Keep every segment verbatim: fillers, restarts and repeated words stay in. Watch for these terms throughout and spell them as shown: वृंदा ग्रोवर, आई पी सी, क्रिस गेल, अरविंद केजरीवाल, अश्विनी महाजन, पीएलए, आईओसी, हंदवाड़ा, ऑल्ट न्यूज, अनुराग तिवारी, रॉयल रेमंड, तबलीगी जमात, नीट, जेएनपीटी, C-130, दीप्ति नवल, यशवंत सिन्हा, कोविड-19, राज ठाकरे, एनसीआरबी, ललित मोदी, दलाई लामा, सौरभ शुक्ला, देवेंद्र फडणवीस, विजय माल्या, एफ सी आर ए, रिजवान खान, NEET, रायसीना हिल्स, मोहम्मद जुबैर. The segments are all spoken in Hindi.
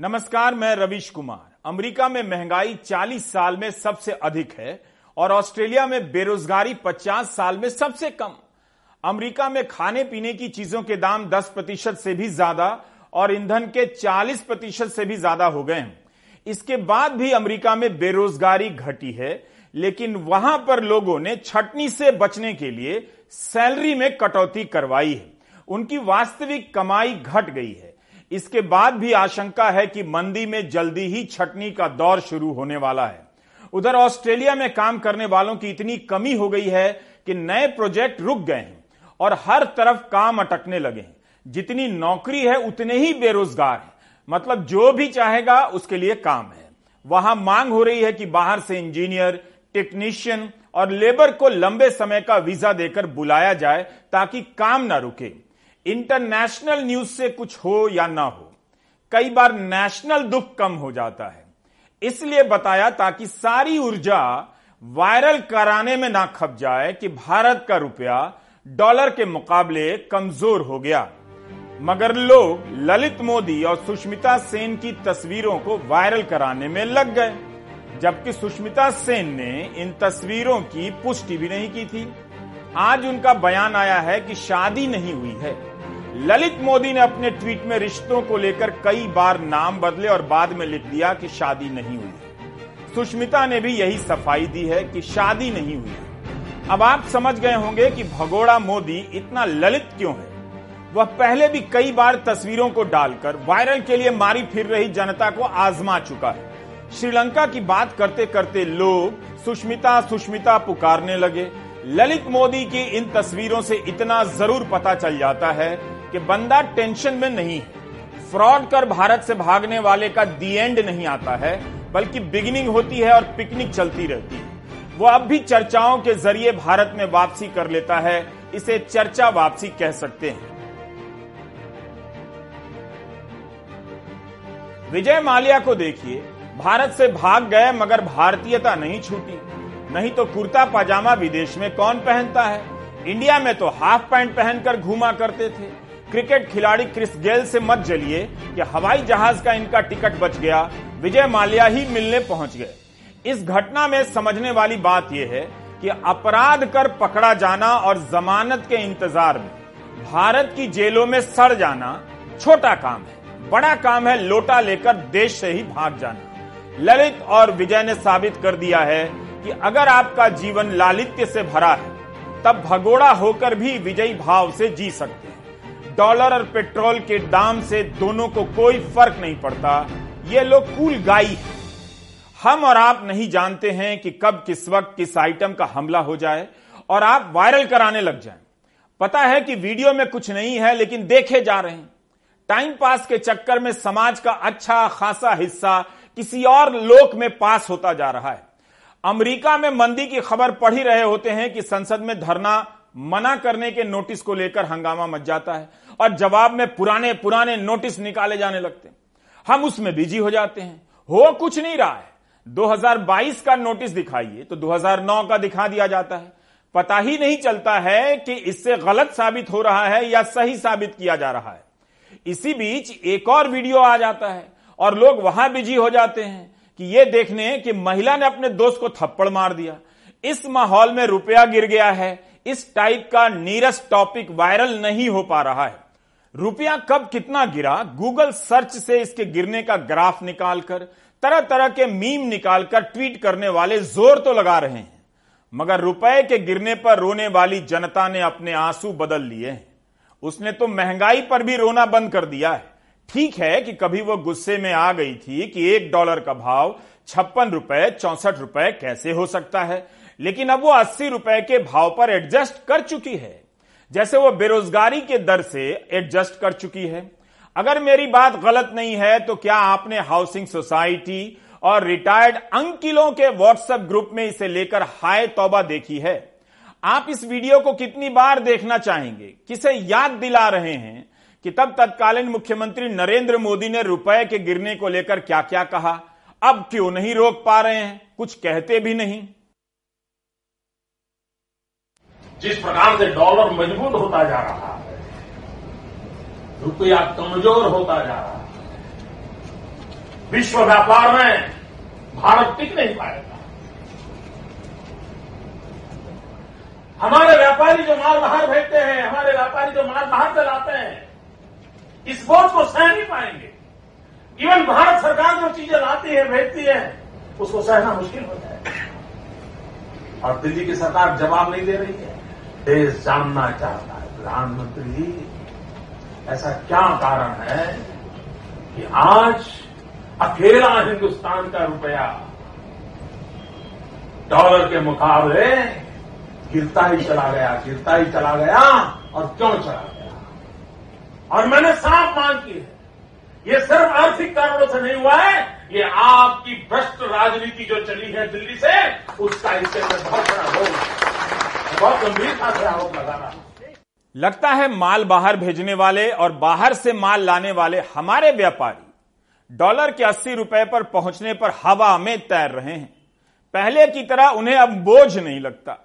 नमस्कार, मैं रविश कुमार। अमेरिका में महंगाई चालीस साल में सबसे अधिक है और ऑस्ट्रेलिया में बेरोजगारी पचास साल में सबसे कम। अमेरिका में खाने पीने की चीजों के दाम दस प्रतिशत से भी ज्यादा और ईंधन के चालीस प्रतिशत से भी ज्यादा हो गए हैं। इसके बाद भी अमेरिका में बेरोजगारी घटी है, लेकिन वहां पर लोगों ने छटनी से बचने के लिए सैलरी में कटौती करवाई है। उनकी वास्तविक कमाई घट गई है। इसके बाद भी आशंका है कि मंदी में जल्दी ही छटनी का दौर शुरू होने वाला है। उधर ऑस्ट्रेलिया में काम करने वालों की इतनी कमी हो गई है कि नए प्रोजेक्ट रुक गए हैं और हर तरफ काम अटकने लगे हैं। जितनी नौकरी है उतने ही बेरोजगार हैं, मतलब जो भी चाहेगा उसके लिए काम है। वहां मांग हो रही है कि बाहर से इंजीनियर, टेक्नीशियन और लेबर को लंबे समय का वीजा देकर बुलाया जाए ताकि काम ना रुके। इंटरनेशनल न्यूज से कुछ हो या ना हो, कई बार नेशनल दुख कम हो जाता है। इसलिए बताया ताकि सारी ऊर्जा वायरल कराने में ना खप जाए कि भारत का रुपया डॉलर के मुकाबले कमजोर हो गया, मगर लोग ललित मोदी और सुष्मिता सेन की तस्वीरों को वायरल कराने में लग गए, जबकि सुष्मिता सेन ने इन तस्वीरों की पुष्टि भी नहीं की थी। आज उनका बयान आया है कि शादी नहीं हुई है। ललित मोदी ने अपने ट्वीट में रिश्तों को लेकर कई बार नाम बदले और बाद में लिख दिया कि शादी नहीं हुई है। सुष्मिता ने भी यही सफाई दी है कि शादी नहीं हुई है। अब आप समझ गए होंगे कि भगोड़ा मोदी इतना ललित क्यों है। वह पहले भी कई बार तस्वीरों को डालकर वायरल के लिए मारी फिर रही जनता को आजमा चुका है। श्रीलंका की बात करते करते लोग सुष्मिता सुष्मिता पुकारने लगे। ललित मोदी की इन तस्वीरों से इतना जरूर पता चल जाता है कि बंदा टेंशन में नहीं है। फ्रॉड कर भारत से भागने वाले का दी एंड नहीं आता है, बल्कि बिगिनिंग होती है और पिकनिक चलती रहती है। वो अब भी चर्चाओं के जरिए भारत में वापसी कर लेता है। इसे चर्चा वापसी कह सकते हैं। विजय माल्या को देखिए, भारत से भाग गए मगर भारतीयता नहीं छूटी। नहीं तो कुर्ता पाजामा विदेश में कौन पहनता है? इंडिया में तो हाफ पैंट पहनकर घूमा करते थे। क्रिकेट खिलाड़ी क्रिस गेल से मत जलिए कि हवाई जहाज का इनका टिकट बच गया, विजय माल्या ही मिलने पहुंच गए। इस घटना में समझने वाली बात यह है कि अपराध कर पकड़ा जाना और जमानत के इंतजार में भारत की जेलों में सड़ जाना छोटा काम है। बड़ा काम है लोटा लेकर देश से ही भाग जाना। ललित और विजय ने साबित कर दिया है कि अगर आपका जीवन लालित्य से भरा है तब भगोड़ा होकर भी विजयी भाव से जी सकते हैं। डॉलर और पेट्रोल के दाम से दोनों को कोई फर्क नहीं पड़ता। ये लोग कूल गाई है। हम और आप नहीं जानते हैं कि कब किस वक्त किस आइटम का हमला हो जाए और आप वायरल कराने लग जाएं। पता है कि वीडियो में कुछ नहीं है, लेकिन देखे जा रहे हैं। टाइम पास के चक्कर में समाज का अच्छा खासा हिस्सा किसी और लोक में पास होता जा रहा है। अमेरिका में मंदी की खबर पढ़ ही रहे होते हैं कि संसद में धरना मना करने के नोटिस को लेकर हंगामा मच जाता है और जवाब में पुराने पुराने नोटिस निकाले जाने लगते हैं। हम उसमें बिजी हो जाते हैं। हो कुछ नहीं रहा है। दो हज़ार बाईस का नोटिस दिखाइए तो दो हज़ार नौ का दिखा दिया जाता है। पता ही नहीं चलता है कि इससे गलत साबित हो रहा है या सही साबित किया जा रहा है। इसी बीच एक और वीडियो आ जाता है और लोग वहां बिजी हो जाते हैं कि ये देखने कि महिला ने अपने दोस्त को थप्पड़ मार दिया। इस माहौल में रुपया गिर गया है, इस टाइप का नीरस टॉपिक वायरल नहीं हो पा रहा है। रुपया कब कितना गिरा, गूगल सर्च से इसके गिरने का ग्राफ निकालकर तरह तरह के मीम निकालकर ट्वीट करने वाले जोर तो लगा रहे हैं, मगर रुपए के गिरने पर रोने वाली जनता ने अपने आंसू बदल लिए हैं। उसने तो महंगाई पर भी रोना बंद कर दिया है। ठीक है कि कभी वो गुस्से में आ गई थी कि एक डॉलर का भाव छप्पन रुपए चौसठ रुपए कैसे हो सकता है, लेकिन अब वो अस्सी रुपए के भाव पर एडजस्ट कर चुकी है, जैसे वो बेरोजगारी के दर से एडजस्ट कर चुकी है। अगर मेरी बात गलत नहीं है तो क्या आपने हाउसिंग सोसाइटी और रिटायर्ड अंकिलों के व्हाट्सएप ग्रुप में इसे लेकर हाय तौबा देखी है? आप इस वीडियो को कितनी बार देखना चाहेंगे? किसे याद दिला रहे हैं कि तब तत्कालीन मुख्यमंत्री नरेंद्र मोदी ने रुपए के गिरने को लेकर क्या क्या कहा? अब क्यों नहीं रोक पा रहे हैं? कुछ कहते भी नहीं। जिस प्रकार से डॉलर मजबूत होता जा रहा है, रुपया कमजोर होता जा रहा है, विश्व व्यापार में भारत टिक नहीं पाएगा। हमारे व्यापारी जो माल बाहर भेजते हैं, हमारे व्यापारी जो माल बाहर से लाते हैं, इस बोझ को सह नहीं पाएंगे। इवन भारत सरकार जो चीजें लाती है, भेजती है, उसको सहना मुश्किल हो जाएगा। और दिल्ली की सरकार जवाब नहीं दे रही है। देश जानना चाहता है प्रधानमंत्री जी, ऐसा क्या कारण है कि आज अकेला हिंदुस्तान का रुपया डॉलर के मुकाबले गिरता ही चला गया, गिरता ही चला गया और क्यों चला गया? और मैंने साफ मांग की है, ये सिर्फ आर्थिक कारणों से नहीं हुआ है, ये आपकी भ्रष्ट राजनीति जो चली है दिल्ली से, उसका इससे बहुत बड़ा रोल है, बहुत गंभीर था आरोप लगा रहा है। लगता है माल बाहर भेजने वाले और बाहर से माल लाने वाले हमारे व्यापारी डॉलर के अस्सी रुपए पर पहुंचने पर हवा में तैर रहे हैं। पहले की तरह उन्हें अब बोझ नहीं लगता।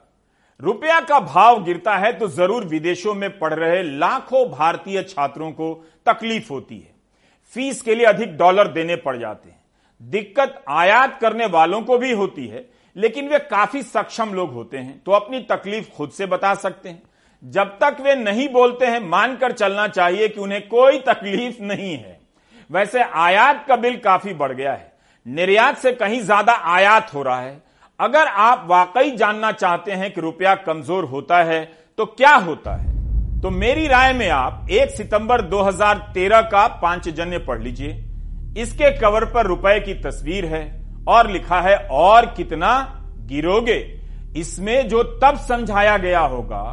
रुपया का भाव गिरता है तो जरूर विदेशों में पढ़ रहे लाखों भारतीय छात्रों को तकलीफ होती है, फीस के लिए अधिक डॉलर देने पड़ जाते हैं। दिक्कत आयात करने वालों को भी होती है, लेकिन वे काफी सक्षम लोग होते हैं तो अपनी तकलीफ खुद से बता सकते हैं। जब तक वे नहीं बोलते हैं, मानकर चलना चाहिए कि उन्हें कोई तकलीफ नहीं है। वैसे आयात का बिल काफी बढ़ गया है, निर्यात से कहीं ज्यादा आयात हो रहा है। अगर आप वाकई जानना चाहते हैं कि रुपया कमजोर होता है तो क्या होता है, तो मेरी राय में आप एक सितंबर दो हज़ार तेरह का पांचजन्य पढ़ लीजिए। इसके कवर पर रुपए की तस्वीर है और लिखा है, और कितना गिरोगे। इसमें जो तब समझाया गया होगा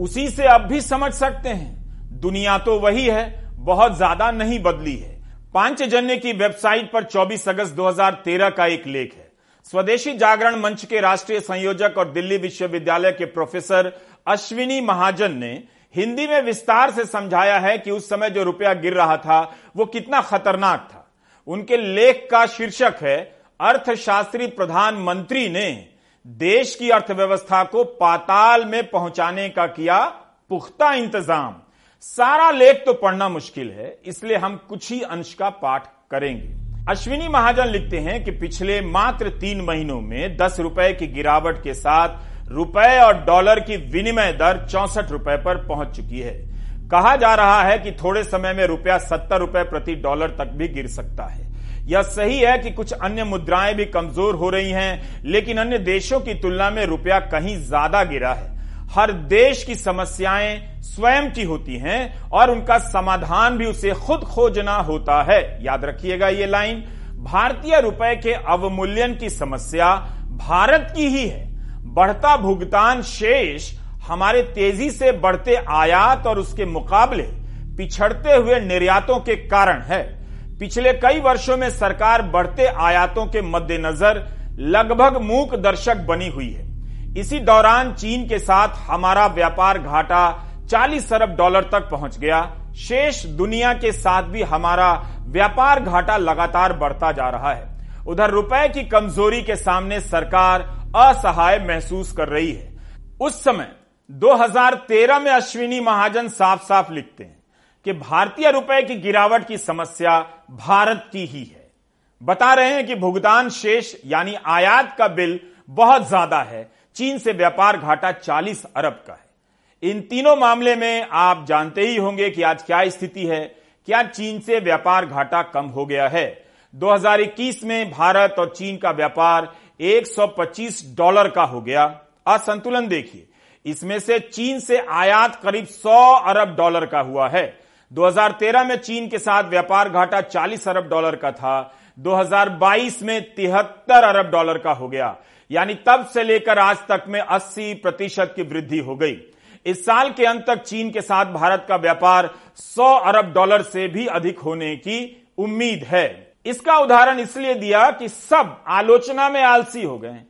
उसी से अब भी समझ सकते हैं। दुनिया तो वही है, बहुत ज्यादा नहीं बदली है। पांचजन्य की वेबसाइट पर चौबीस अगस्त दो हज़ार तेरह का एक लेख है। स्वदेशी जागरण मंच के राष्ट्रीय संयोजक और दिल्ली विश्वविद्यालय के प्रोफेसर अश्विनी महाजन ने हिंदी में विस्तार से समझाया है कि उस समय जो रुपया गिर रहा था वो कितना खतरनाक था। उनके लेख का शीर्षक है, अर्थशास्त्री प्रधानमंत्री ने देश की अर्थव्यवस्था को पाताल में पहुंचाने का किया पुख्ता इंतजाम। सारा लेख तो पढ़ना मुश्किल है, इसलिए हम कुछ ही अंश का पाठ करेंगे। अश्विनी महाजन लिखते हैं कि पिछले मात्र तीन महीनों में दस रुपए की गिरावट के साथ रुपए और डॉलर की विनिमय दर चौसठ रुपए पर पहुंच चुकी है। कहा जा रहा है कि थोड़े समय में रुपया सत्तर रुपए प्रति डॉलर तक भी गिर सकता है। यह सही है कि कुछ अन्य मुद्राएं भी कमजोर हो रही हैं, लेकिन अन्य देशों की तुलना में रुपया कहीं ज्यादा गिरा है। हर देश की समस्याएं स्वयं की होती हैं और उनका समाधान भी उसे खुद खोजना होता है। याद रखिएगा ये लाइन। भारतीय रुपए के अवमूल्यन की समस्या भारत की ही है। बढ़ता भुगतान शेष हमारे तेजी से बढ़ते आयात और उसके मुकाबले पिछड़ते हुए निर्यातों के कारण है। पिछले कई वर्षों में सरकार बढ़ते आयातों के मद्देनजर लगभग मूक दर्शक बनी हुई है। इसी दौरान चीन के साथ हमारा व्यापार घाटा चालीस अरब डॉलर तक पहुंच गया। शेष दुनिया के साथ भी हमारा व्यापार घाटा लगातार बढ़ता जा रहा है। उधर रुपए की कमजोरी के सामने सरकार असहाय महसूस कर रही है। उस समय दो हज़ार तेरह में अश्विनी महाजन साफ साफ लिखते हैं कि भारतीय रुपए की गिरावट की समस्या भारत की ही है। बता रहे हैं कि भुगतान शेष यानी आयात का बिल बहुत ज्यादा है। चीन से व्यापार घाटा चालीस अरब का है। इन तीनों मामले में आप जानते ही होंगे कि आज क्या स्थिति है। क्या चीन से व्यापार घाटा कम हो गया है? दो हज़ार इक्कीस में भारत और चीन का व्यापार एक सौ पच्चीस डॉलर का हो गया। असंतुलन देखिए, इसमें से चीन से आयात करीब सौ अरब डॉलर का हुआ है। दो हज़ार तेरह में चीन के साथ व्यापार घाटा चालीस अरब डॉलर का था। दो हज़ार बाईस में तिहत्तर अरब डॉलर का हो गया, यानी तब से लेकर आज तक में अस्सी प्रतिशत की वृद्धि हो गई। इस साल के अंत तक चीन के साथ भारत का व्यापार सौ अरब डॉलर से भी अधिक होने की उम्मीद है। इसका उदाहरण इसलिए दिया कि सब आलोचना में आलसी हो गए।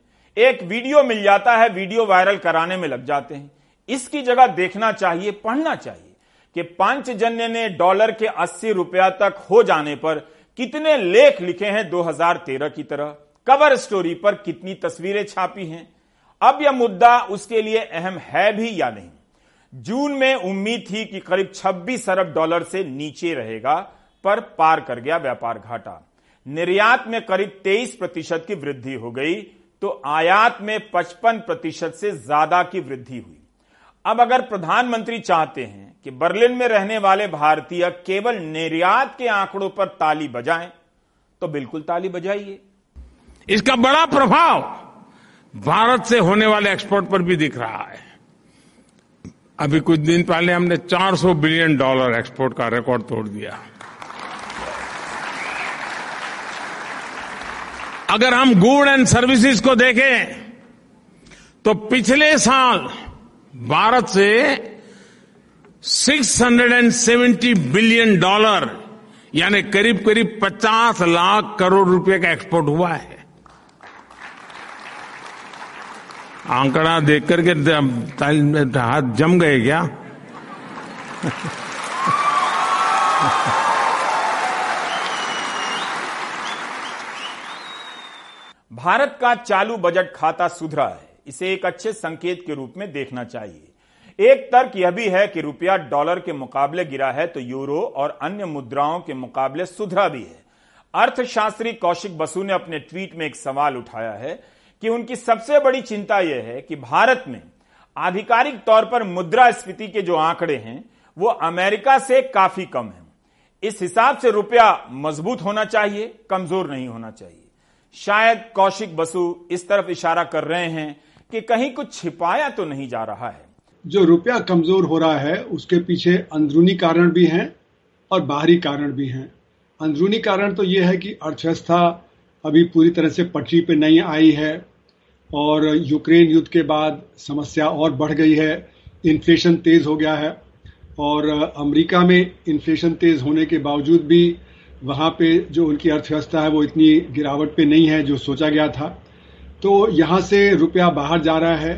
एक वीडियो मिल जाता है, वीडियो वायरल कराने में लग जाते हैं। इसकी जगह देखना चाहिए, पढ़ना चाहिए कि पांचजन्य ने डॉलर के अस्सी रुपया तक हो जाने पर कितने लेख लिखे हैं दो हज़ार तेरह की तरह, कवर स्टोरी पर कितनी तस्वीरें छापी हैं। अब यह मुद्दा उसके लिए अहम है भी या नहीं। जून में उम्मीद थी कि करीब छब्बीस अरब डॉलर से नीचे रहेगा, पर पार कर गया व्यापार घाटा। निर्यात में करीब तेईस प्रतिशत की वृद्धि हो गई तो आयात में पचपन प्रतिशत से ज्यादा की वृद्धि हुई। अब अगर प्रधानमंत्री चाहते हैं कि बर्लिन में रहने वाले भारतीय केवल निर्यात के आंकड़ों पर ताली बजाएं तो बिल्कुल ताली बजाइए। इसका बड़ा प्रभाव भारत से होने वाले एक्सपोर्ट पर भी दिख रहा है। अभी कुछ दिन पहले हमने चार सौ बिलियन डॉलर एक्सपोर्ट का रिकॉर्ड तोड़ दिया। अगर हम गुड एंड सर्विसेज को देखें तो पिछले साल भारत से छह सौ सत्तर बिलियन डॉलर यानी करीब करीब पचास लाख करोड़ रुपए का एक्सपोर्ट हुआ है। आंकड़ा देख करके हाथ जम गए क्या? भारत का चालू बजट खाता सुधरा है, इसे एक अच्छे संकेत के रूप में देखना चाहिए। एक तर्क यह भी है कि रुपया डॉलर के मुकाबले गिरा है तो यूरो और अन्य मुद्राओं के मुकाबले सुधरा भी है। अर्थशास्त्री कौशिक बसु ने अपने ट्वीट में एक सवाल उठाया है कि उनकी सबसे बड़ी चिंता यह है कि भारत में आधिकारिक तौर पर मुद्रास्फीति के जो आंकड़े हैं वो अमेरिका से काफी कम हैं। इस हिसाब से रुपया मजबूत होना चाहिए, कमजोर नहीं होना चाहिए। शायद कौशिक बसु इस तरफ इशारा कर रहे हैं कि कहीं कुछ छिपाया तो नहीं जा रहा है। जो रुपया कमजोर हो रहा है उसके पीछे अंदरूनी कारण भी हैं और बाहरी कारण भी हैं। अंदरूनी कारण तो ये है कि अर्थव्यवस्था अभी पूरी तरह से पटरी पे नहीं आई है और यूक्रेन युद्ध के बाद समस्या और बढ़ गई है। इन्फ्लेशन तेज हो गया है और अमेरिका में इन्फ्लेशन तेज होने के बावजूद भी वहाँ पे जो उनकी अर्थव्यवस्था है वो इतनी गिरावट पे नहीं है जो सोचा गया था। तो यहाँ से रुपया बाहर जा रहा है।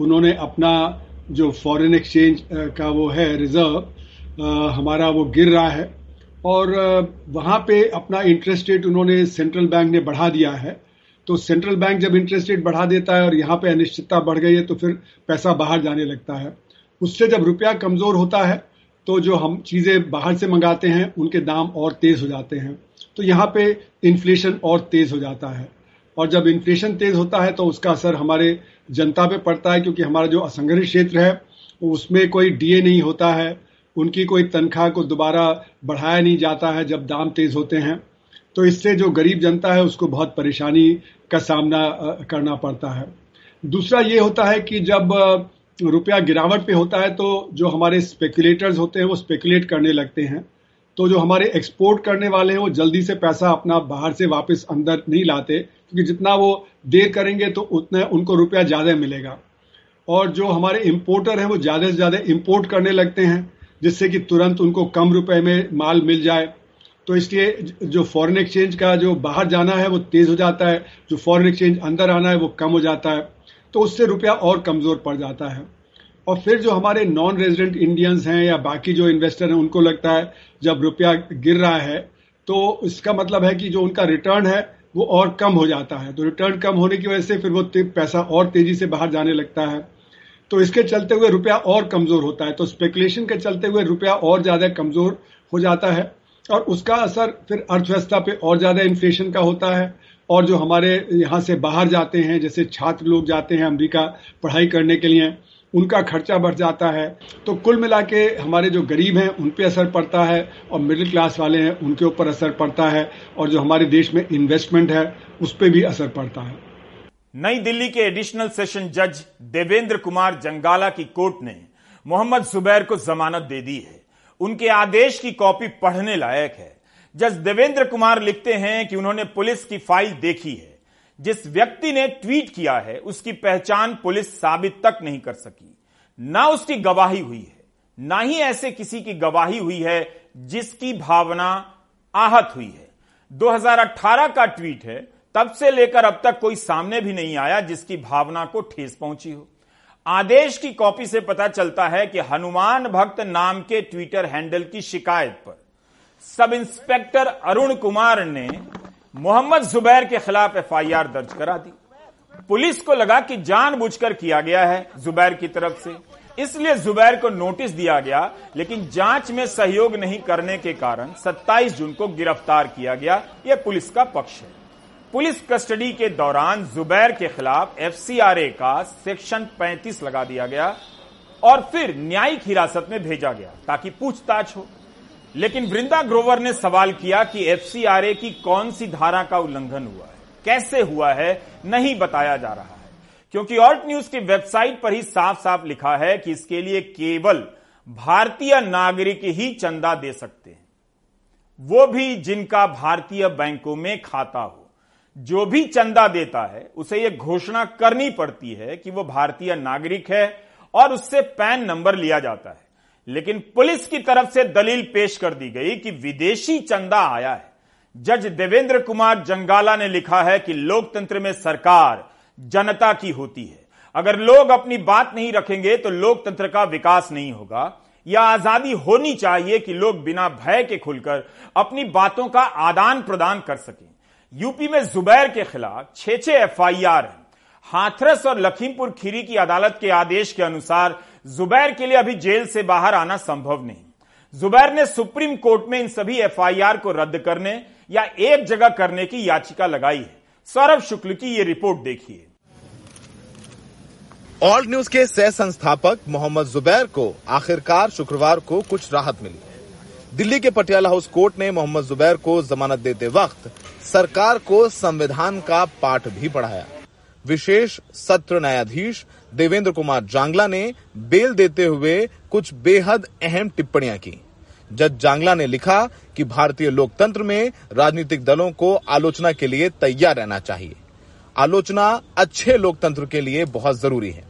उन्होंने अपना जो फॉरेन एक्सचेंज का वो है रिजर्व हमारा वो गिर रहा है और वहाँ पे अपना इंटरेस्ट रेट उन्होंने सेंट्रल बैंक ने बढ़ा दिया है। तो सेंट्रल बैंक जब इंटरेस्ट रेट बढ़ा देता है और यहाँ पे अनिश्चितता बढ़ गई है तो फिर पैसा बाहर जाने लगता है। उससे जब रुपया कमज़ोर होता है तो जो हम चीज़ें बाहर से मंगाते हैं उनके दाम और तेज़ हो जाते हैं। तो यहाँ पे इन्फ्लेशन और तेज़ हो जाता है और जब इन्फ्लेशन तेज़ होता है तो उसका असर हमारे जनता पे पड़ता है क्योंकि हमारा जो असंगठित क्षेत्र है उसमें कोई डीए नहीं होता है, उनकी कोई तनख्वाह को दोबारा बढ़ाया नहीं जाता है जब दाम तेज़ होते हैं। तो इससे जो गरीब जनता है उसको बहुत परेशानी का सामना करना पड़ता है। दूसरा ये होता है कि जब रुपया गिरावट पे होता है तो जो हमारे स्पेकुलेटर्स होते हैं वो स्पेकुलेट करने लगते हैं। तो जो हमारे एक्सपोर्ट करने वाले हैं वो जल्दी से पैसा अपना बाहर से वापस अंदर नहीं लाते क्योंकि जितना वो देर करेंगे तो उतना उनको रुपया ज़्यादा मिलेगा। और जो हमारे इम्पोर्टर हैं वो ज़्यादा से ज़्यादा इम्पोर्ट करने लगते हैं जिससे कि तुरंत उनको कम रुपए में माल मिल जाए। तो इसलिए जो फॉरेन एक्सचेंज का जो बाहर जाना है वो तेज़ हो जाता है, जो फॉरेन एक्सचेंज अंदर आना है वो कम हो जाता है। तो उससे रुपया और कमज़ोर पड़ जाता है। और फिर जो हमारे नॉन रेजिडेंट इंडियंस हैं या बाकी जो इन्वेस्टर हैं उनको लगता है जब रुपया गिर रहा है तो इसका मतलब है कि जो उनका रिटर्न है वो और कम हो जाता है। तो रिटर्न कम होने की वजह से फिर वो पैसा और तेज़ी से बाहर जाने लगता है। तो इसके चलते हुए रुपया और कमज़ोर होता है। तो स्पेकुलेशन के चलते हुए रुपया और ज़्यादा कमज़ोर हो जाता है और उसका असर फिर अर्थव्यवस्था पे और ज़्यादा इन्फ्लेशन का होता है। और जो हमारे यहाँ से बाहर जाते हैं जैसे छात्र लोग जाते हैं अमेरिका पढ़ाई करने के लिए, उनका खर्चा बढ़ जाता है। तो कुल मिला के हमारे जो गरीब हैं उन पे असर पड़ता है और मिडिल क्लास वाले हैं उनके ऊपर असर पड़ता है और जो हमारे देश में इन्वेस्टमेंट है उस पर भी असर पड़ता है। नई दिल्ली के एडिशनल सेशन जज देवेंद्र कुमार जंगाला की कोर्ट ने मोहम्मद जुबैर को जमानत दे दी है। उनके आदेश की कॉपी पढ़ने लायक है। जज देवेंद्र कुमार लिखते हैं कि उन्होंने पुलिस की फाइल देखी है। जिस व्यक्ति ने ट्वीट किया है उसकी पहचान पुलिस साबित तक नहीं कर सकी, ना उसकी गवाही हुई है, ना ही ऐसे किसी की गवाही हुई है जिसकी भावना आहत हुई है। दो हज़ार अठारह का ट्वीट है, तब से लेकर अब तक कोई सामने भी नहीं आया जिसकी भावना को ठेस पहुंची हो। आदेश की कॉपी से पता चलता है कि हनुमान भक्त नाम के ट्विटर हैंडल की शिकायत पर सब इंस्पेक्टर अरुण कुमार ने मोहम्मद जुबैर के खिलाफ एफ आई आर दर्ज करा दी। पुलिस को लगा कि जानबूझकर किया गया है जुबैर की तरफ से, इसलिए जुबैर को नोटिस दिया गया, लेकिन जांच में सहयोग नहीं करने के कारण सत्ताईस जून को गिरफ्तार किया गया। यह पुलिस का पक्ष है। पुलिस कस्टडी के दौरान जुबैर के खिलाफ एफ सी आर ए का सेक्शन पैंतीस लगा दिया गया और फिर न्यायिक हिरासत में भेजा गया ताकि पूछताछ हो। लेकिन वृंदा ग्रोवर ने सवाल किया कि एफ सी आर ए की कौन सी धारा का उल्लंघन हुआ है, कैसे हुआ है, नहीं बताया जा रहा है, क्योंकि ऑल्ट न्यूज की वेबसाइट पर ही साफ साफ लिखा है कि इसके लिए केवल भारतीय नागरिक ही चंदा दे सकते हैं, वो भी जिनका भारतीय बैंकों में खाता हो। जो भी चंदा देता है उसे यह घोषणा करनी पड़ती है कि वो भारतीय नागरिक है और उससे पैन नंबर लिया जाता है। लेकिन पुलिस की तरफ से दलील पेश कर दी गई कि विदेशी चंदा आया है। जज देवेंद्र कुमार जंगाला ने लिखा है कि लोकतंत्र में सरकार जनता की होती है। अगर लोग अपनी बात नहीं रखेंगे तो लोकतंत्र का विकास नहीं होगा। यह आजादी होनी चाहिए कि लोग बिना भय के खुलकर अपनी बातों का आदान प्रदान कर सकें। यूपी में जुबैर के खिलाफ छह छह एफ आई आर है। हाथरस और लखीमपुर खीरी की अदालत के आदेश के अनुसार जुबैर के लिए अभी जेल से बाहर आना संभव नहीं। जुबैर ने सुप्रीम कोर्ट में इन सभी एफ आई आर को रद्द करने या एक जगह करने की याचिका लगाई है। सौरभ शुक्ल की ये रिपोर्ट देखिए। ऑल्ट न्यूज के सह संस्थापक मोहम्मद जुबैर को आखिरकार शुक्रवार को कुछ राहत मिली है। दिल्ली के पटियाला हाउस कोर्ट ने मोहम्मद जुबैर को जमानत देते वक्त सरकार को संविधान का पाठ भी पढ़ाया। विशेष सत्र न्यायाधीश देवेंद्र कुमार जांगला ने बेल देते हुए कुछ बेहद अहम टिप्पणियां की। जज जांगला ने लिखा कि भारतीय लोकतंत्र में राजनीतिक दलों को आलोचना के लिए तैयार रहना चाहिए। आलोचना अच्छे लोकतंत्र के लिए बहुत जरूरी है।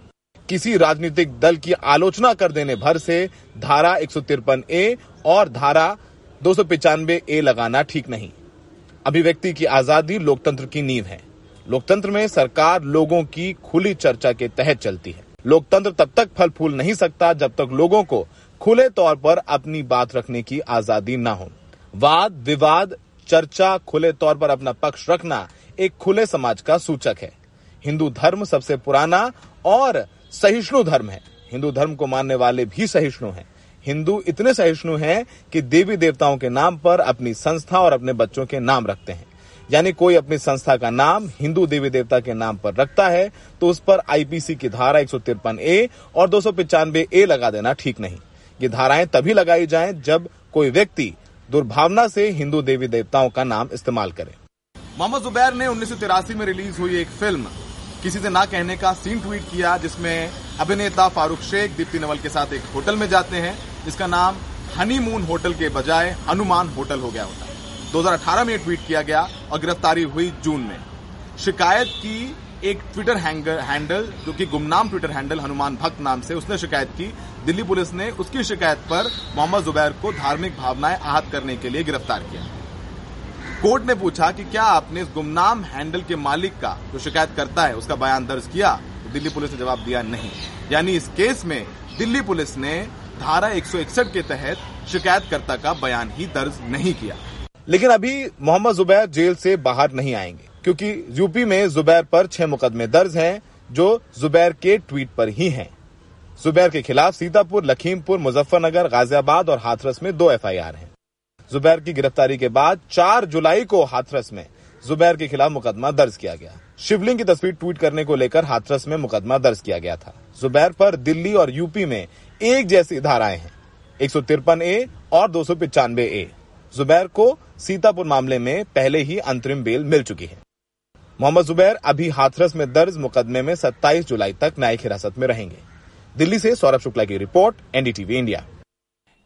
किसी राजनीतिक दल की आलोचना कर देने भर से धारा एक सौ तिरपन ए और धारा दो सौ पिचानवे ए लगाना ठीक नहीं। अभिव्यक्ति की आजादी लोकतंत्र की नींव है। लोकतंत्र में सरकार लोगों की खुली चर्चा के तहत चलती है। लोकतंत्र तब तक फल फूल नहीं सकता जब तक लोगों को खुले तौर पर अपनी बात रखने की आजादी ना हो। वाद विवाद चर्चा, खुले तौर पर अपना पक्ष रखना एक खुले समाज का सूचक है। हिंदू धर्म सबसे पुराना और सहिष्णु धर्म है। हिंदू धर्म को मानने वाले भी सहिष्णु हैं। हिंदू इतने सहिष्णु हैं कि देवी देवताओं के नाम पर अपनी संस्था और अपने बच्चों के नाम रखते हैं। यानी कोई अपनी संस्था का नाम हिंदू देवी देवता के नाम पर रखता है तो उस पर आई पी सी की धारा एक सौ तिरपन ए और दो सौ पिचानवे ए लगा देना ठीक नहीं। ये धाराएं तभी लगाई जाएं जब कोई व्यक्ति दुर्भावना से हिंदू देवी देवताओं का नाम इस्तेमाल करे। मोहम्मद जुबैर ने उन्नीस सौ तिरासी में रिलीज हुई एक फिल्म किसी से ना कहने का सीन ट्वीट किया, जिसमें अभिनेता फारूक शेख दीप्ति नवल के साथ एक होटल में जाते हैं जिसका नाम हनीमून होटल के बजाय हनुमान होटल हो गया होता। दो हजार अठारह में ट्वीट किया गया और गिरफ्तारी हुई जून में। शिकायत की एक ट्विटर हैंडल जो कि गुमनाम ट्विटर हैंडल हनुमान भक्त नाम से, उसने शिकायत की। दिल्ली पुलिस ने उसकी शिकायत पर मोहम्मद जुबैर को धार्मिक भावनाएं आहत करने के लिए गिरफ्तार किया। कोर्ट ने पूछा कि क्या आपने इस गुमनाम हैंडल के मालिक का जो शिकायत करता है उसका बयान दर्ज किया, तो दिल्ली पुलिस ने जवाब दिया नहीं। यानी इस केस में दिल्ली पुलिस ने धारा एक सौ इकसठ के तहत शिकायतकर्ता का बयान ही दर्ज नहीं किया। लेकिन अभी मोहम्मद जुबैर जेल से बाहर नहीं आएंगे क्योंकि यूपी में जुबैर पर छह मुकदमे दर्ज हैं जो जुबैर के ट्वीट पर ही हैं। जुबैर के खिलाफ सीतापुर, लखीमपुर, मुजफ्फरनगर, गाजियाबाद और हाथरस में दो एफ आई आर हैं। जुबैर की गिरफ्तारी के बाद चार जुलाई को हाथरस में जुबैर के खिलाफ मुकदमा दर्ज किया गया। शिवलिंग की तस्वीर ट्वीट करने को लेकर हाथरस में मुकदमा दर्ज किया गया था। जुबैर पर दिल्ली और यूपी में एक जैसी धाराएं हैं, एक सौ तिरपन ए और दो सौ पिचानवे ए। जुबैर को सीतापुर मामले में पहले ही अंतरिम बेल मिल चुकी है। मोहम्मद जुबैर अभी हाथरस में दर्ज मुकदमे में सत्ताईस जुलाई तक न्यायिक हिरासत में रहेंगे। दिल्ली से सौरभ शुक्ला की report, N D T V India.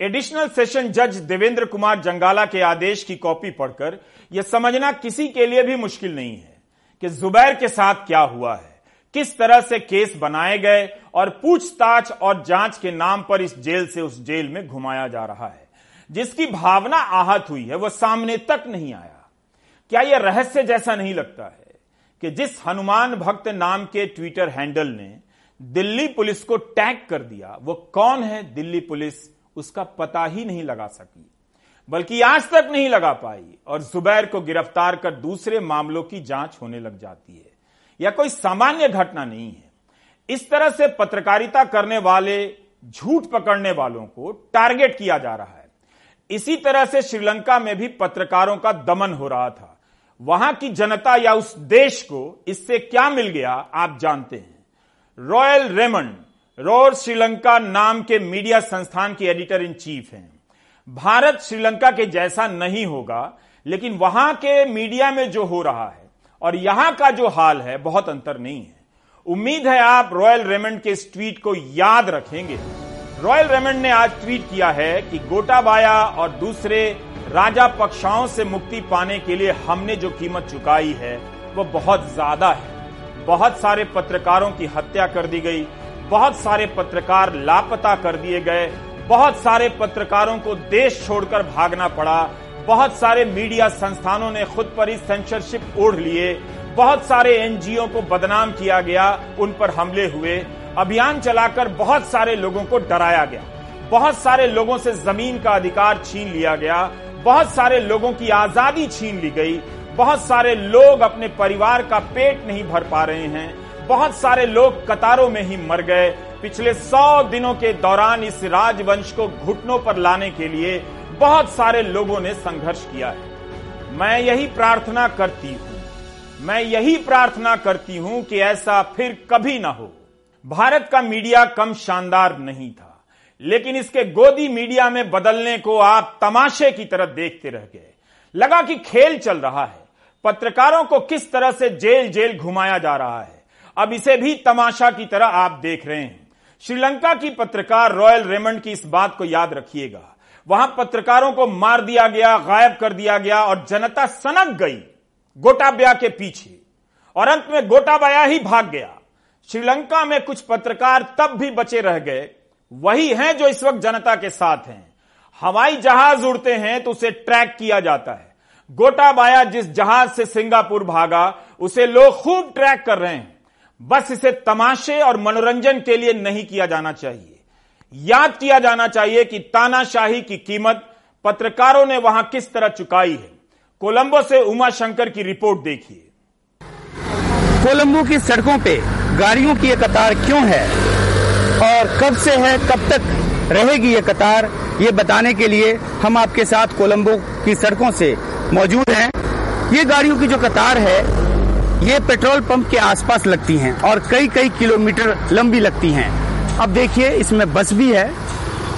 Additional session जज देवेंद्र कुमार जंगाला के आदेश की कॉपी पढ़कर यह समझना किसी के लिए भी मुश्किल नहीं है कि जुबैर के साथ क्या हुआ है, किस तरह से केस बनाए गए और पूछताछ और जांच के नाम पर इस जेल से उस जेल में घुमाया जा रहा है। जिसकी भावना आहत हुई है वह सामने तक नहीं आया। क्या यह रहस्य जैसा नहीं लगता है कि जिस हनुमान भक्त नाम के ट्विटर हैंडल ने दिल्ली पुलिस को टैग कर दिया, वो कौन है दिल्ली पुलिस उसका पता ही नहीं लगा सकी, बल्कि आज तक नहीं लगा पाई, और जुबैर को गिरफ्तार कर दूसरे मामलों की जांच होने लग जाती है। यह कोई सामान्य घटना नहीं है। इस तरह से पत्रकारिता करने वाले झूठ पकड़ने वालों को टारगेट किया जा रहा है। इसी तरह से श्रीलंका में भी पत्रकारों का दमन हो रहा था। वहां की जनता या उस देश को इससे क्या मिल गया आप जानते हैं। रॉयल रेमंड रॉयल श्रीलंका नाम के मीडिया संस्थान के एडिटर इन चीफ हैं। भारत श्रीलंका के जैसा नहीं होगा, लेकिन वहां के मीडिया में जो हो रहा है और यहां का जो हाल है बहुत अंतर नहीं है। उम्मीद है आप रॉयल रेमंड के इस ट्वीट को याद रखेंगे। रॉयल रेमंड ने आज ट्वीट किया है कि गोटाबाया और दूसरे राजपक्षाओं से मुक्ति पाने के लिए हमने जो कीमत चुकाई है वह बहुत ज्यादा है। बहुत सारे पत्रकारों की हत्या कर दी गई, बहुत सारे पत्रकार लापता कर दिए गए, बहुत सारे पत्रकारों को देश छोड़कर भागना पड़ा, बहुत सारे मीडिया संस्थानों ने खुद पर ही सेंसरशिप ओढ़ लिए, बहुत सारे एनजीओ को बदनाम किया गया, उन पर हमले हुए, अभियान चलाकर बहुत सारे लोगों को डराया गया, बहुत सारे लोगों से जमीन का अधिकार छीन लिया गया, बहुत सारे लोगों की आजादी छीन ली गई, बहुत सारे लोग अपने परिवार का पेट नहीं भर पा रहे हैं, बहुत सारे लोग कतारों में ही मर गए। पिछले सौ दिनों के दौरान इस राजवंश को घुटनों पर लाने के लिए बहुत सारे लोगों ने संघर्ष किया है। मैं यही प्रार्थना करती हूं मैं यही प्रार्थना करती हूं कि ऐसा फिर कभी ना हो। भारत का मीडिया कम शानदार नहीं था, लेकिन इसके गोदी मीडिया में बदलने को आप तमाशे की तरह देखते रह गए। लगा कि खेल चल रहा है, पत्रकारों को किस तरह से जेल जेल घुमाया जा रहा है, अब इसे भी तमाशा की तरह आप देख रहे हैं। श्रीलंका की पत्रकार रॉयल रेमंड की इस बात को याद रखिएगा। वहां पत्रकारों को मार दिया गया, गायब कर दिया गया और जनता सनक गई गोटाबाया के पीछे, और अंत में गोटाबाया ही भाग गया। श्रीलंका में कुछ पत्रकार तब भी बचे रह गए, वही हैं जो इस वक्त जनता के साथ हैं। हवाई जहाज उड़ते हैं तो उसे ट्रैक किया जाता है। गोटाबाया जिस जहाज से सिंगापुर भागा उसे लोग खूब ट्रैक कर रहे हैं। बस इसे तमाशे और मनोरंजन के लिए नहीं किया जाना चाहिए। याद किया जाना चाहिए कि तानाशाही की कीमत पत्रकारों ने वहां किस तरह चुकाई है। कोलंबो से उमा शंकर की रिपोर्ट देखिए। कोलंबो की सड़कों पे गाड़ियों की ये कतार क्यों है और कब से है, कब तक रहेगी ये कतार, ये बताने के लिए हम आपके साथ कोलंबो की सड़कों से मौजूद हैं। ये गाड़ियों की जो कतार है ये पेट्रोल पंप के आसपास लगती हैं और कई कई किलोमीटर लंबी लगती हैं। अब देखिए, इसमें बस भी है,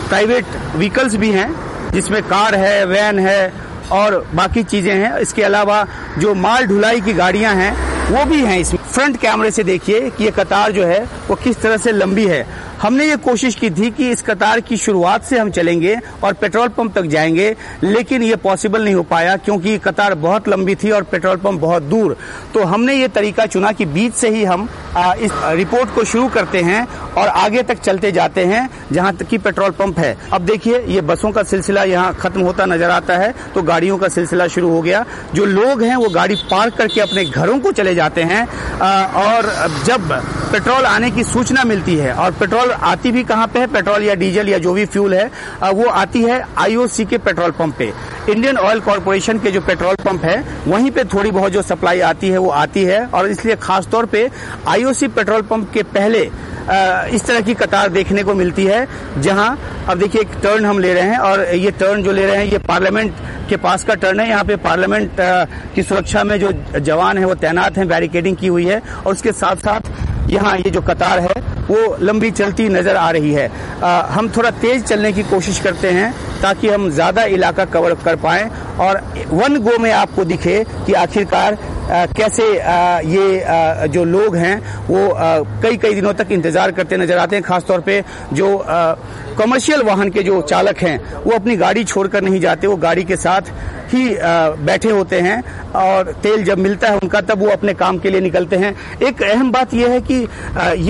प्राइवेट व्हीकल्स भी हैं, जिसमें कार है, वैन है और बाकी चीजें हैं। इसके अलावा जो माल ढुलाई की गाड़ियां हैं वो भी हैं इसमें। फ्रंट कैमरे से देखिए कि ये कतार जो है वो किस तरह से लंबी है। हमने ये कोशिश की थी कि इस कतार की शुरुआत से हम चलेंगे और पेट्रोल पंप तक जाएंगे, लेकिन ये पॉसिबल नहीं हो पाया क्योंकि कतार बहुत लंबी थी और पेट्रोल पंप बहुत दूर। तो हमने ये तरीका चुना कि बीच से ही हम इस रिपोर्ट को शुरू करते हैं और आगे तक चलते जाते हैं जहाँ तक कि पेट्रोल पंप है। अब देखिए, ये बसों का सिलसिला यहाँ खत्म होता नजर आता है तो गाड़ियों का सिलसिला शुरू हो गया। जो लोग हैं वो गाड़ी पार्क करके अपने घरों को चले जाते हैं और जब पेट्रोल आने की सूचना मिलती है, और पेट्रोल आती भी कहाँ पे है, पेट्रोल या डीजल या जो भी फ्यूल है वो आती है आईओसी के पेट्रोल पंप पे। इंडियन ऑयल कॉरपोरेशन के जो पेट्रोल पंप है वहीं पे थोड़ी बहुत जो सप्लाई आती है वो आती है, और इसलिए खासतौर पे आईओसी पेट्रोल पंप के पहले इस तरह की कतार देखने को मिलती है। जहाँ अब देखिए, एक टर्न हम ले रहे हैं और ये टर्न जो ले रहे हैं ये पार्लियामेंट के पास का टर्न है। यहाँ पे पार्लियामेंट की सुरक्षा में जो जवान है वो तैनात हैं, बैरिकेडिंग की हुई है, और उसके साथ साथ यहाँ ये जो कतार है वो लंबी चलती नजर आ रही है। आ, हम थोड़ा तेज चलने की कोशिश करते हैं ताकि हम ज्यादा इलाका कवर कर पाएं और वन गो में आपको दिखे कि आखिरकार आ, कैसे आ, ये आ, जो लोग हैं वो आ, कई कई दिनों तक इंतजार करते नजर आते हैं। खासतौर पे जो आ, कमर्शियल वाहन के जो चालक हैं वो अपनी गाड़ी छोड़कर नहीं जाते, वो गाड़ी के साथ ही बैठे होते हैं और तेल जब मिलता है उनका तब वो अपने काम के लिए निकलते हैं। एक अहम बात यह है कि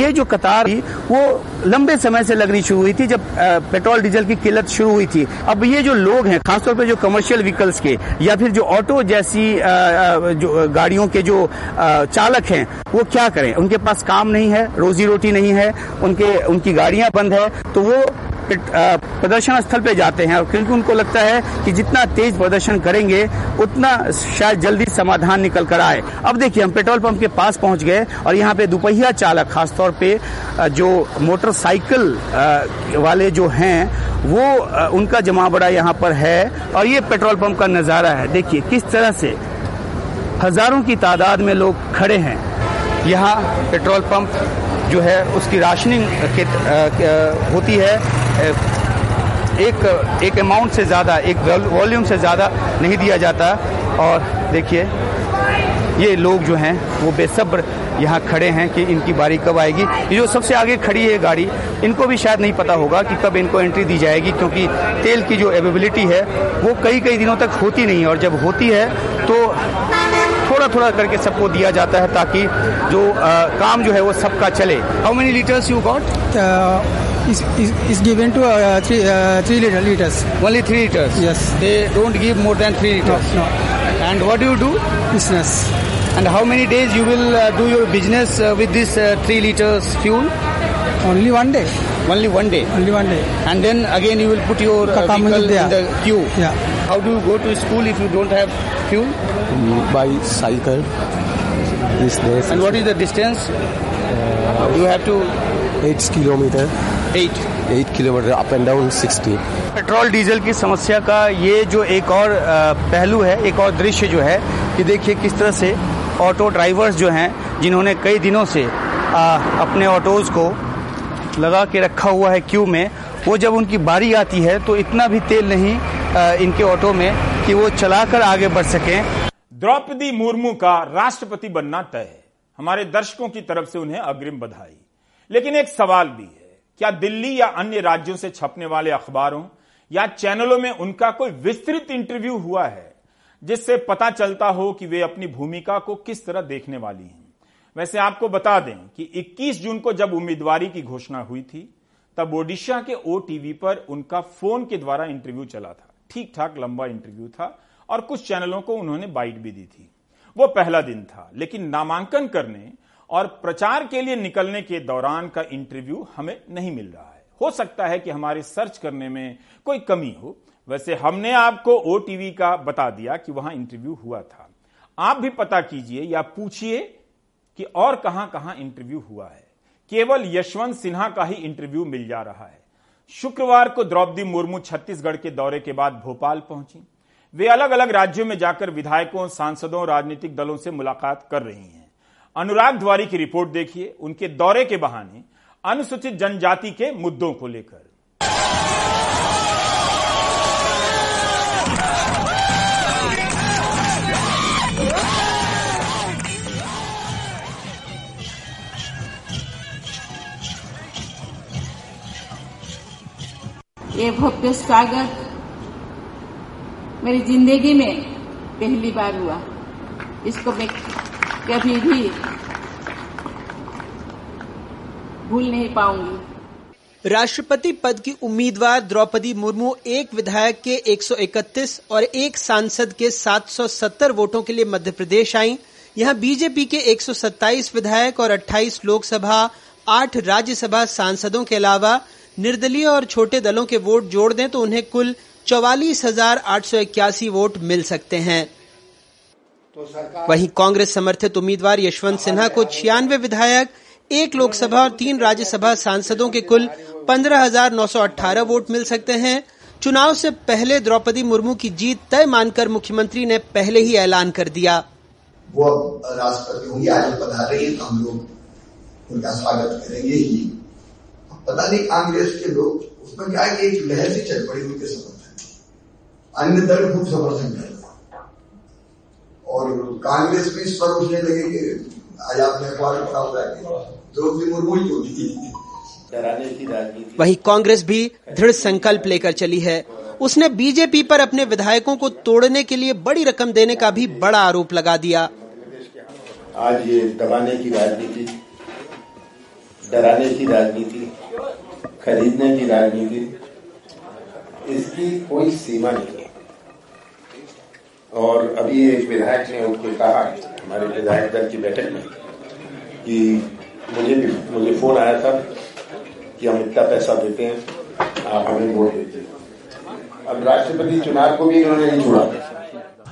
ये जो कतार वो लंबे समय से लगनी शुरू हुई थी जब पेट्रोल डीजल की किल्लत शुरू हुई थी। अब ये जो लोग हैं, खासतौर पर जो कमर्शियल व्हीकल्स के या फिर जो ऑटो जैसी जो गाड़ियों के जो चालक हैं वो क्या करें, उनके पास काम नहीं है, रोजी रोटी नहीं है, उनके उनकी गाड़ियां बंद है, तो वो प्रदर्शन स्थल पे जाते हैं, क्योंकि उनको लगता है कि जितना तेज प्रदर्शन करेंगे उतना शायद जल्दी समाधान निकल कर आए। अब देखिए, हम पेट्रोल पंप के पास पहुंच गए और यहाँ पे दुपहिया चालक, खासतौर पे जो मोटरसाइकिल वाले जो हैं, वो उनका जमावड़ा यहाँ पर है। और ये पेट्रोल पंप का नज़ारा है, देखिए किस तरह से हजारों की तादाद में लोग खड़े हैं। यहाँ पेट्रोल पंप जो है उसकी राशनिंग के, के, होती है, एक एक अमाउंट से ज़्यादा, एक वॉल्यूम से ज़्यादा नहीं दिया जाता। और देखिए ये लोग जो हैं वो बेसब्र यहाँ खड़े हैं कि इनकी बारी कब आएगी। ये जो सबसे आगे खड़ी है गाड़ी, इनको भी शायद नहीं पता होगा कि कब इनको एंट्री दी जाएगी, क्योंकि तेल की जो अवेलेबिलिटी है वो कई कई दिनों तक होती नहीं है, और जब होती है तो थोड़ा थोड़ा करके सबको दिया जाता है ताकि जो आ, काम जो है वो सबका चले। How many litres you got? Is is is given to uh, three uh, three liter, liters. Only three liters. Yes. They don't give more than three liters. No. no. And what do you do? Business. And how many days you will uh, do your business uh, with this uh, three liters fuel? Only one day. Only one day. Only one day. And then again you will put your uh, vehicle in the queue. Yeah. How do you go to school if you don't have fuel? By cycle. These days. And what is the distance? Uh, you have to. Eight kilometer. Eight eight kilometre up and down sixty. Petrol diesel की समस्या का ये जो एक और पहलू है, एक और दृश्य जो है कि देखिए किस तरह से ऑटो ड्राइवर्स जो हैं, जिन्होंने कई दिनों से आ, अपने ऑटोज़ को लगा के रखा हुआ है क्यू में, वो जब उनकी बारी आती है तो इतना भी तेल नहीं आ, इनके ऑटो में कि वो चलाकर आगे बढ़ सकें। द्रौपदी मुर्मू का राष्ट्रपति बनना तय है, हमारे दर्शकों की तरफ से उन्हें अग्रिम बधाई। लेकिन एक सवाल भी है, क्या दिल्ली या अन्य राज्यों से छपने वाले अखबारों या चैनलों में उनका कोई विस्तृत इंटरव्यू हुआ है जिससे पता चलता हो कि वे अपनी भूमिका को किस तरह देखने वाली हैं? वैसे आपको बता दें कि इक्कीस जून को जब उम्मीदवारी की घोषणा हुई थी, तब ओडिशा के ओटीवी पर उनका फोन के द्वारा इंटरव्यू चला था। ठीक ठाक लंबा इंटरव्यू था और कुछ चैनलों को उन्होंने बाइट भी दी थी। वो पहला दिन था, लेकिन नामांकन करने और प्रचार के लिए निकलने के दौरान का इंटरव्यू हमें नहीं मिल रहा है। हो सकता है कि हमारे सर्च करने में कोई कमी हो। वैसे हमने आपको ओटीवी का बता दिया कि वहां इंटरव्यू हुआ था। आप भी पता कीजिए या पूछिए कि और कहां कहां इंटरव्यू हुआ है। केवल यशवंत सिन्हा का ही इंटरव्यू मिल जा रहा है। शुक्रवार को द्रौपदी मुर्मू छत्तीसगढ़ के दौरे के बाद भोपाल पहुंची। वे अलग अलग राज्यों में जाकर विधायकों, सांसदों, राजनीतिक दलों से मुलाकात कर रही हैं। अनुराग तिवारी की रिपोर्ट देखिए, उनके दौरे के बहाने अनुसूचित जनजाति के मुद्दों को लेकर। ये भव्य स्वागत मेरी जिंदगी में पहली बार हुआ, इसको मैं कभी भी भूल नहीं पाऊंगी। राष्ट्रपति पद की उम्मीदवार द्रौपदी मुर्मू एक विधायक के एक सौ इकतीस और एक सांसद के सात सौ सत्तर वोटों के लिए मध्य प्रदेश आईं। यहां बीजेपी के एक सौ सत्ताईस विधायक और अट्ठाईस लोकसभा, आठ राज्यसभा सांसदों के अलावा निर्दलीय और छोटे दलों के वोट जोड़ दें तो उन्हें कुल चौवालीस हजार आठ सौ इक्यासी वोट मिल सकते हैं। तो वहीं कांग्रेस समर्थित उम्मीदवार यशवंत सिन्हा को छियानवे विधायक, एक लोकसभा और तीन राज्यसभा सांसदों के कुल पंद्रह हजार नौ सौ अठारह वोट मिल सकते हैं। चुनाव से पहले द्रौपदी मुर्मू की जीत तय मानकर मुख्यमंत्री ने पहले ही ऐलान कर दिया। वो राष्ट्रपति होंगी, आज बता रही है, हम लोग उनका स्वागत करेंगे ही। पता नहीं कांग्रेस के लोग उसमें क्या है, एक लहर से चल पड़ी उनके समर्थन, अन्य दल खूब समर्थन कर और कांग्रेस में इस पर उठने लगे कि आज आपने अखबार में पढ़ा हुआ है द्रौपदी मुर्मू ही होती है। वहीं कांग्रेस भी दृढ़ संकल्प लेकर चली है। उसने बीजेपी पर अपने विधायकों को तोड़ने के लिए बड़ी रकम देने का भी बड़ा आरोप लगा दिया। आज ये दबाने की राजनीति, डराने की राजनीति, खरीदने की राजनीति, इसकी कोई सीमा नहीं। और अभी एक विधायक ने उनके कहा, हमारे विधायक दल की बैठक में, कि मुझे मुझे फोन आया था कि हम इतना पैसा देते हैं, आप हमें वोट देते हैं। अब राष्ट्रपति चुनाव को भी इन्होंने नहीं छोड़ा।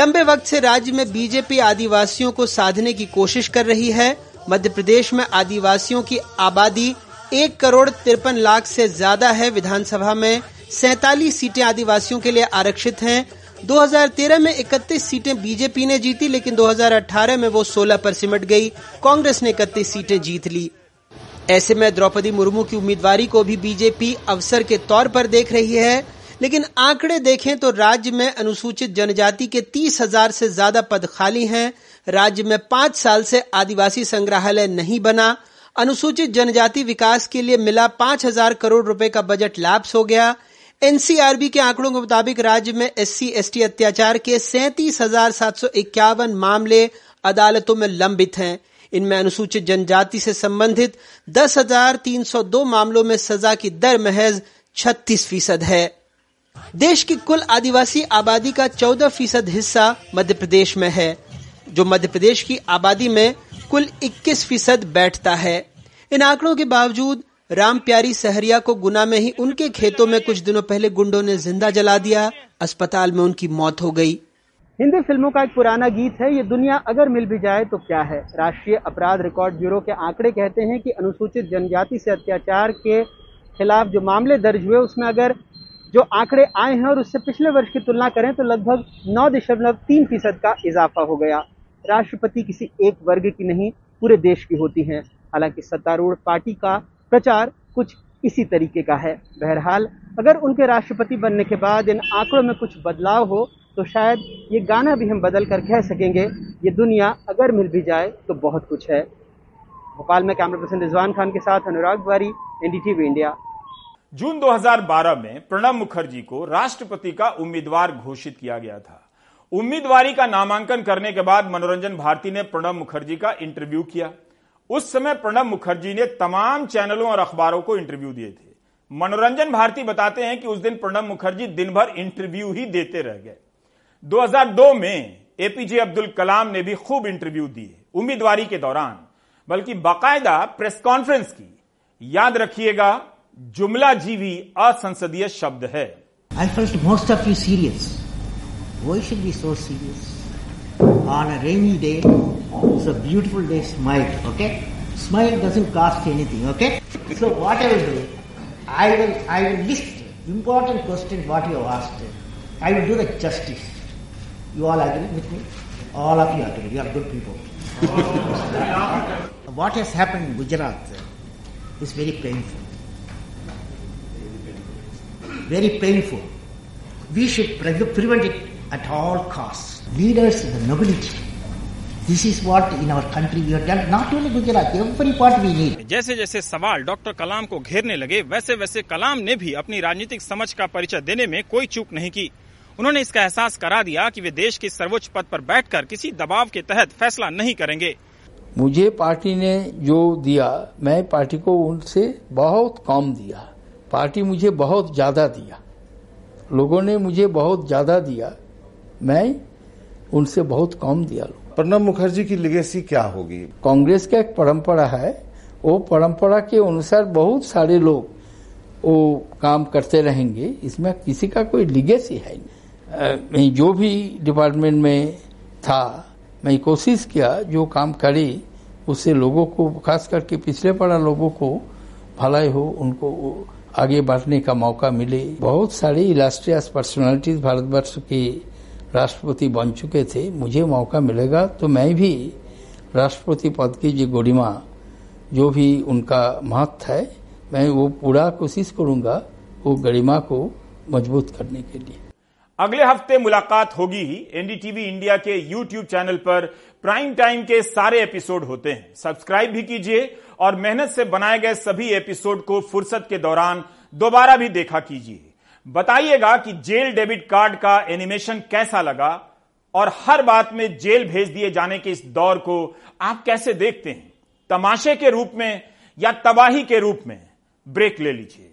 लंबे वक्त से राज्य में बीजेपी आदिवासियों को साधने की कोशिश कर रही है। मध्य प्रदेश में आदिवासियों की आबादी एक करोड़ तिरपन लाख से ज्यादा है। विधानसभा में सैंतालीस सीटें आदिवासियों के लिए आरक्षित हैं। दो हज़ार तेरह में इकतीस सीटें बीजेपी ने जीती, लेकिन दो हज़ार अठारह में वो सोलह पर सिमट गई। कांग्रेस ने इकतीस सीटें जीत ली। ऐसे में द्रौपदी मुर्मू की उम्मीदवारी को भी बीजेपी अवसर के तौर पर देख रही है, लेकिन आंकड़े देखें तो राज्य में अनुसूचित जनजाति के तीस हजार से ज्यादा पद खाली हैं। राज्य में पांच साल से आदिवासी संग्रहालय नहीं बना। अनुसूचित जनजाति विकास के लिए मिला पांच हजार करोड़ रुपए का बजट लैप्स हो गया। एनसीआरबी के आंकड़ों के मुताबिक राज्य में एससी एसटी अत्याचार के सैंतीस हजार सात सौ इक्यावन मामले अदालतों में लंबित हैं। इनमें अनुसूचित जनजाति से संबंधित दस हजार तीन सौ दो मामलों में सजा की दर महज छत्तीस फीसद है। देश की कुल आदिवासी आबादी का चौदह फीसद हिस्सा मध्य प्रदेश में है, जो मध्य प्रदेश की आबादी में कुल इक्कीस फीसद बैठता है। इन आंकड़ों के बावजूद राम प्यारी सहरिया को गुना में ही उनके खेतों में कुछ दिनों पहले गुंडों ने जिंदा जला दिया। अस्पताल में उनकी मौत हो गई। हिंदी फिल्मों का एक पुराना गीत है, ये दुनिया अगर मिल भी जाए तो क्या है। राष्ट्रीय अपराध रिकॉर्ड ब्यूरो के आंकड़े कहते हैं कि अनुसूचित जनजाति से अत्याचार के खिलाफ जो मामले दर्ज हुए, उसमें अगर जो आंकड़े आए हैं और उससे पिछले वर्ष की तुलना करें तो लगभग नौ दशमलव तीन फीसद का इजाफा हो गया। राष्ट्रपति किसी एक वर्ग की नहीं, पूरे देश की होती हैं। हालांकि सत्तारूढ़ पार्टी का प्रचार कुछ इसी तरीके का है। बहरहाल अगर उनके राष्ट्रपति बनने के बाद इन आंकड़ों में कुछ बदलाव हो तो शायद ये गाना भी हम बदल कर कह सकेंगे, ये दुनिया अगर मिल भी जाए तो बहुत कुछ है। भोपाल में कैमरा पर्सन रिजवान खान के साथ अनुराग बारी, एनडीटीवी इंडिया। जून दो हज़ार बारह में प्रणब मुखर्जी को राष्ट्रपति का उम्मीदवार घोषित किया गया था। उम्मीदवारी का नामांकन करने के बाद मनोरंजन भारती ने प्रणब मुखर्जी का इंटरव्यू किया। उस समय प्रणब मुखर्जी ने तमाम चैनलों और अखबारों को इंटरव्यू दिए थे। मनोरंजन भारती बताते हैं कि उस दिन प्रणब मुखर्जी दिन भर इंटरव्यू ही देते रह गए। दो हज़ार दो में एपीजे अब्दुल कलाम ने भी खूब इंटरव्यू दिए, उम्मीदवारी के दौरान बल्कि बाकायदा प्रेस कॉन्फ्रेंस की। याद रखिएगा, जुमला जीवी असंसदीय शब्द है। I felt most of you serious. Why should be so serious? On a rainy day, it's a beautiful day. Smile, okay? Smile doesn't cost anything, okay? So what I will do, I will I will list important questions what you have asked. I will do the justice. You all agree with me? All of you agree. You are good people. What has happened in Gujarat is very painful. Very painful. We should prevent it at all costs. Leaders, the nobility. This is what in our country we have done. Not only Gujarat, every part we need. जैसे जैसे सवाल डॉक्टर कलाम को घेरने लगे, वैसे वैसे कलाम ने भी अपनी राजनीतिक समझ का परिचय देने में कोई चूक नहीं की। उन्होंने इसका एहसास करा दिया कि वे देश के सर्वोच्च पद पर बैठकर किसी दबाव के तहत फैसला नहीं करेंगे। मुझे पार्टी ने जो दिया, मैं पार्टी को उनसे बहुत कम दिया। पार्टी मुझे बहुत ज्यादा दिया, लोगों ने मुझे बहुत ज्यादा दिया, मैं उनसे बहुत कम दिया। प्रणब मुखर्जी की लेगेसी क्या होगी? कांग्रेस का एक परंपरा है, वो परंपरा के अनुसार बहुत सारे लोग वो काम करते रहेंगे। इसमें किसी का कोई लेगेसी है नहीं। जो भी डिपार्टमेंट में था, मैं कोशिश किया जो काम करे उससे लोगों को, खास करके पिछड़े पड़ा लोगों को भलाई हो, उनको आगे बढ़ने का मौका मिले। बहुत सारे इलास्ट्रियस पर्सनालिटीज भारतवर्ष के राष्ट्रपति बन चुके थे। मुझे मौका मिलेगा तो मैं भी राष्ट्रपति पद की जो गरिमा, जो भी उनका महत्व है, मैं वो पूरा कोशिश करूंगा वो गरिमा को मजबूत करने के लिए। अगले हफ्ते मुलाकात होगी ही। एनडीटीवी इंडिया के यूट्यूब चैनल पर प्राइम टाइम के सारे एपिसोड होते हैं। सब्सक्राइब भी कीजिए और मेहनत से बनाए गए सभी एपिसोड को फुर्सत के दौरान दोबारा भी देखा कीजिए। बताइएगा कि जेल डेबिट कार्ड का एनिमेशन कैसा लगा और हर बात में जेल भेज दिए जाने के इस दौर को आप कैसे देखते हैं, तमाशे के रूप में या तबाही के रूप में। ब्रेक ले लीजिए।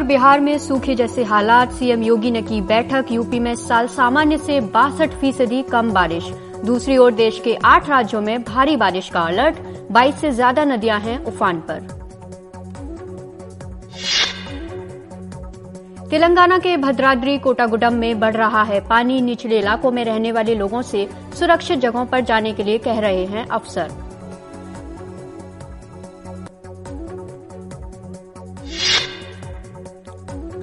और बिहार में सूखे जैसे हालात, सीएम योगी ने की बैठक। यूपी में इस साल सामान्य से बासठ फीसदी कम बारिश। दूसरी ओर देश के आठ राज्यों में भारी बारिश का अलर्ट। बाईस से ज्यादा नदियां हैं उफान पर। तेलंगाना के भद्राद्री कोटागुडम में बढ़ रहा है पानी। निचले इलाकों में रहने वाले लोगों से सुरक्षित जगहों पर जाने के लिए कह रहे हैं अफसर।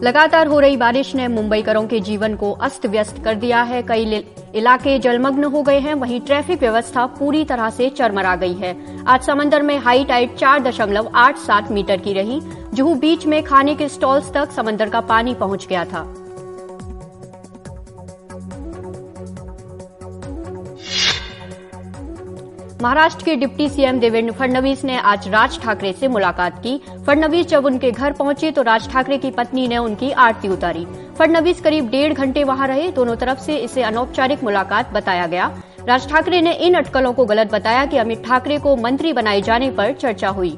लगातार हो रही बारिश ने मुंबईकरों के जीवन को अस्त व्यस्त कर दिया है। कई इलाके जलमग्न हो गए हैं, वहीं ट्रैफिक व्यवस्था पूरी तरह से चरमरा गई है। आज समंदर में हाई टाइड चार दशमलव आठ सात मीटर की रही। जुहू बीच में खाने के स्टॉल्स तक समंदर का पानी पहुंच गया था। महाराष्ट्र के डिप्टी सीएम देवेंद्र फडणवीस ने आज राज ठाकरे से मुलाकात की। फडणवीस जब उनके घर पहुंचे तो राज ठाकरे की पत्नी ने उनकी आरती उतारी। फडणवीस करीब डेढ़ घंटे वहां रहे। दोनों तरफ से इसे अनौपचारिक मुलाकात बताया गया। राज ठाकरे ने इन अटकलों को गलत बताया कि अमित ठाकरे को मंत्री बनाए जाने पर चर्चा हुई।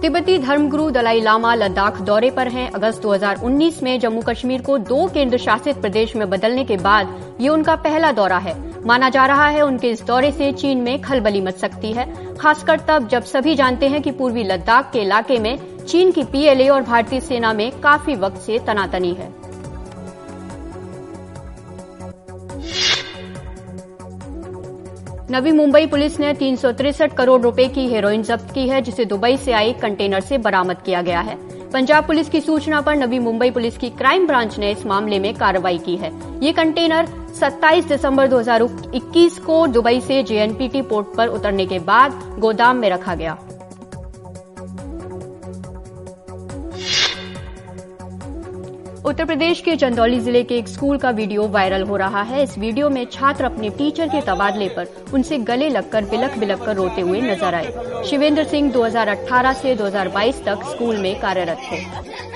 तिब्बती धर्मगुरु दलाई लामा लद्दाख दौरे पर हैं। अगस्त दो हज़ार उन्नीस में जम्मू कश्मीर को दो केंद्र शासित प्रदेश में बदलने के बाद ये उनका पहला दौरा है। माना जा रहा है उनके इस दौरे से चीन में खलबली मच सकती है, खासकर तब जब सभी जानते हैं कि पूर्वी लद्दाख के इलाके में चीन की पीएलए और भारतीय सेना में काफी वक्त से तनातनी है। नवी मुंबई पुलिस ने तीन सौ तिरसठ करोड़ रुपए की हेरोइन जब्त की है, जिसे दुबई से आई कंटेनर से बरामद किया गया है। पंजाब पुलिस की सूचना पर नवी मुंबई पुलिस की क्राइम ब्रांच ने इस मामले में कार्रवाई की है। ये कंटेनर सत्ताईस दिसंबर दो हज़ार इक्कीस को दुबई से जेएनपीटी पोर्ट पर उतरने के बाद गोदाम में रखा गया। उत्तर प्रदेश के चंदौली जिले के एक स्कूल का वीडियो वायरल हो रहा है। इस वीडियो में छात्र अपने टीचर के तबादले पर उनसे गले लगकर बिलख बिलख कर रोते हुए नजर आए। शिवेंद्र सिंह दो हज़ार अठारह से दो हज़ार बाईस तक स्कूल में कार्यरत थे।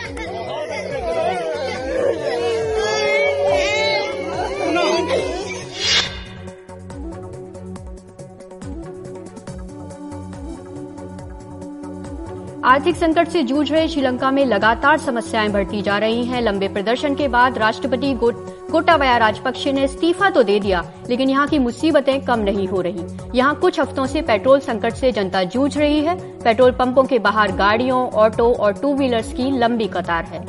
आर्थिक संकट से जूझ रहे श्रीलंका में लगातार समस्याएं बढ़ती जा रही हैं। लंबे प्रदर्शन के बाद राष्ट्रपति गोटाबाया राजपक्षे ने इस्तीफा तो दे दिया, लेकिन यहां की मुसीबतें कम नहीं हो रही। यहां कुछ हफ्तों से पेट्रोल संकट से जनता जूझ रही है। पेट्रोल पंपों के बाहर गाड़ियों, ऑटो और टू व्हीलर्स की लंबी कतार है।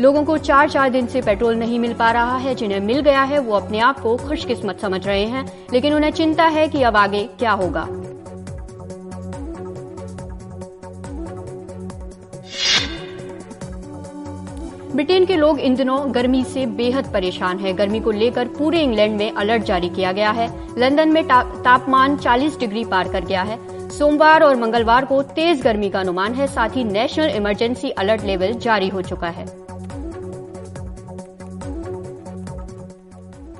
लोगों को चार चार दिन से पेट्रोल नहीं मिल पा रहा है। जिन्हें मिल गया है वो अपने आप को खुशकिस्मत समझ रहे हैं, लेकिन उन्हें चिंता है कि अब आगे क्या होगा। ब्रिटेन के लोग इन दिनों गर्मी से बेहद परेशान हैं। गर्मी को लेकर पूरे इंग्लैंड में अलर्ट जारी किया गया है। लंदन में ता, तापमान चालीस डिग्री पार कर गया है। सोमवार और मंगलवार को तेज गर्मी का अनुमान है। साथ ही नेशनल इमरजेंसी अलर्ट लेवल जारी हो चुका है।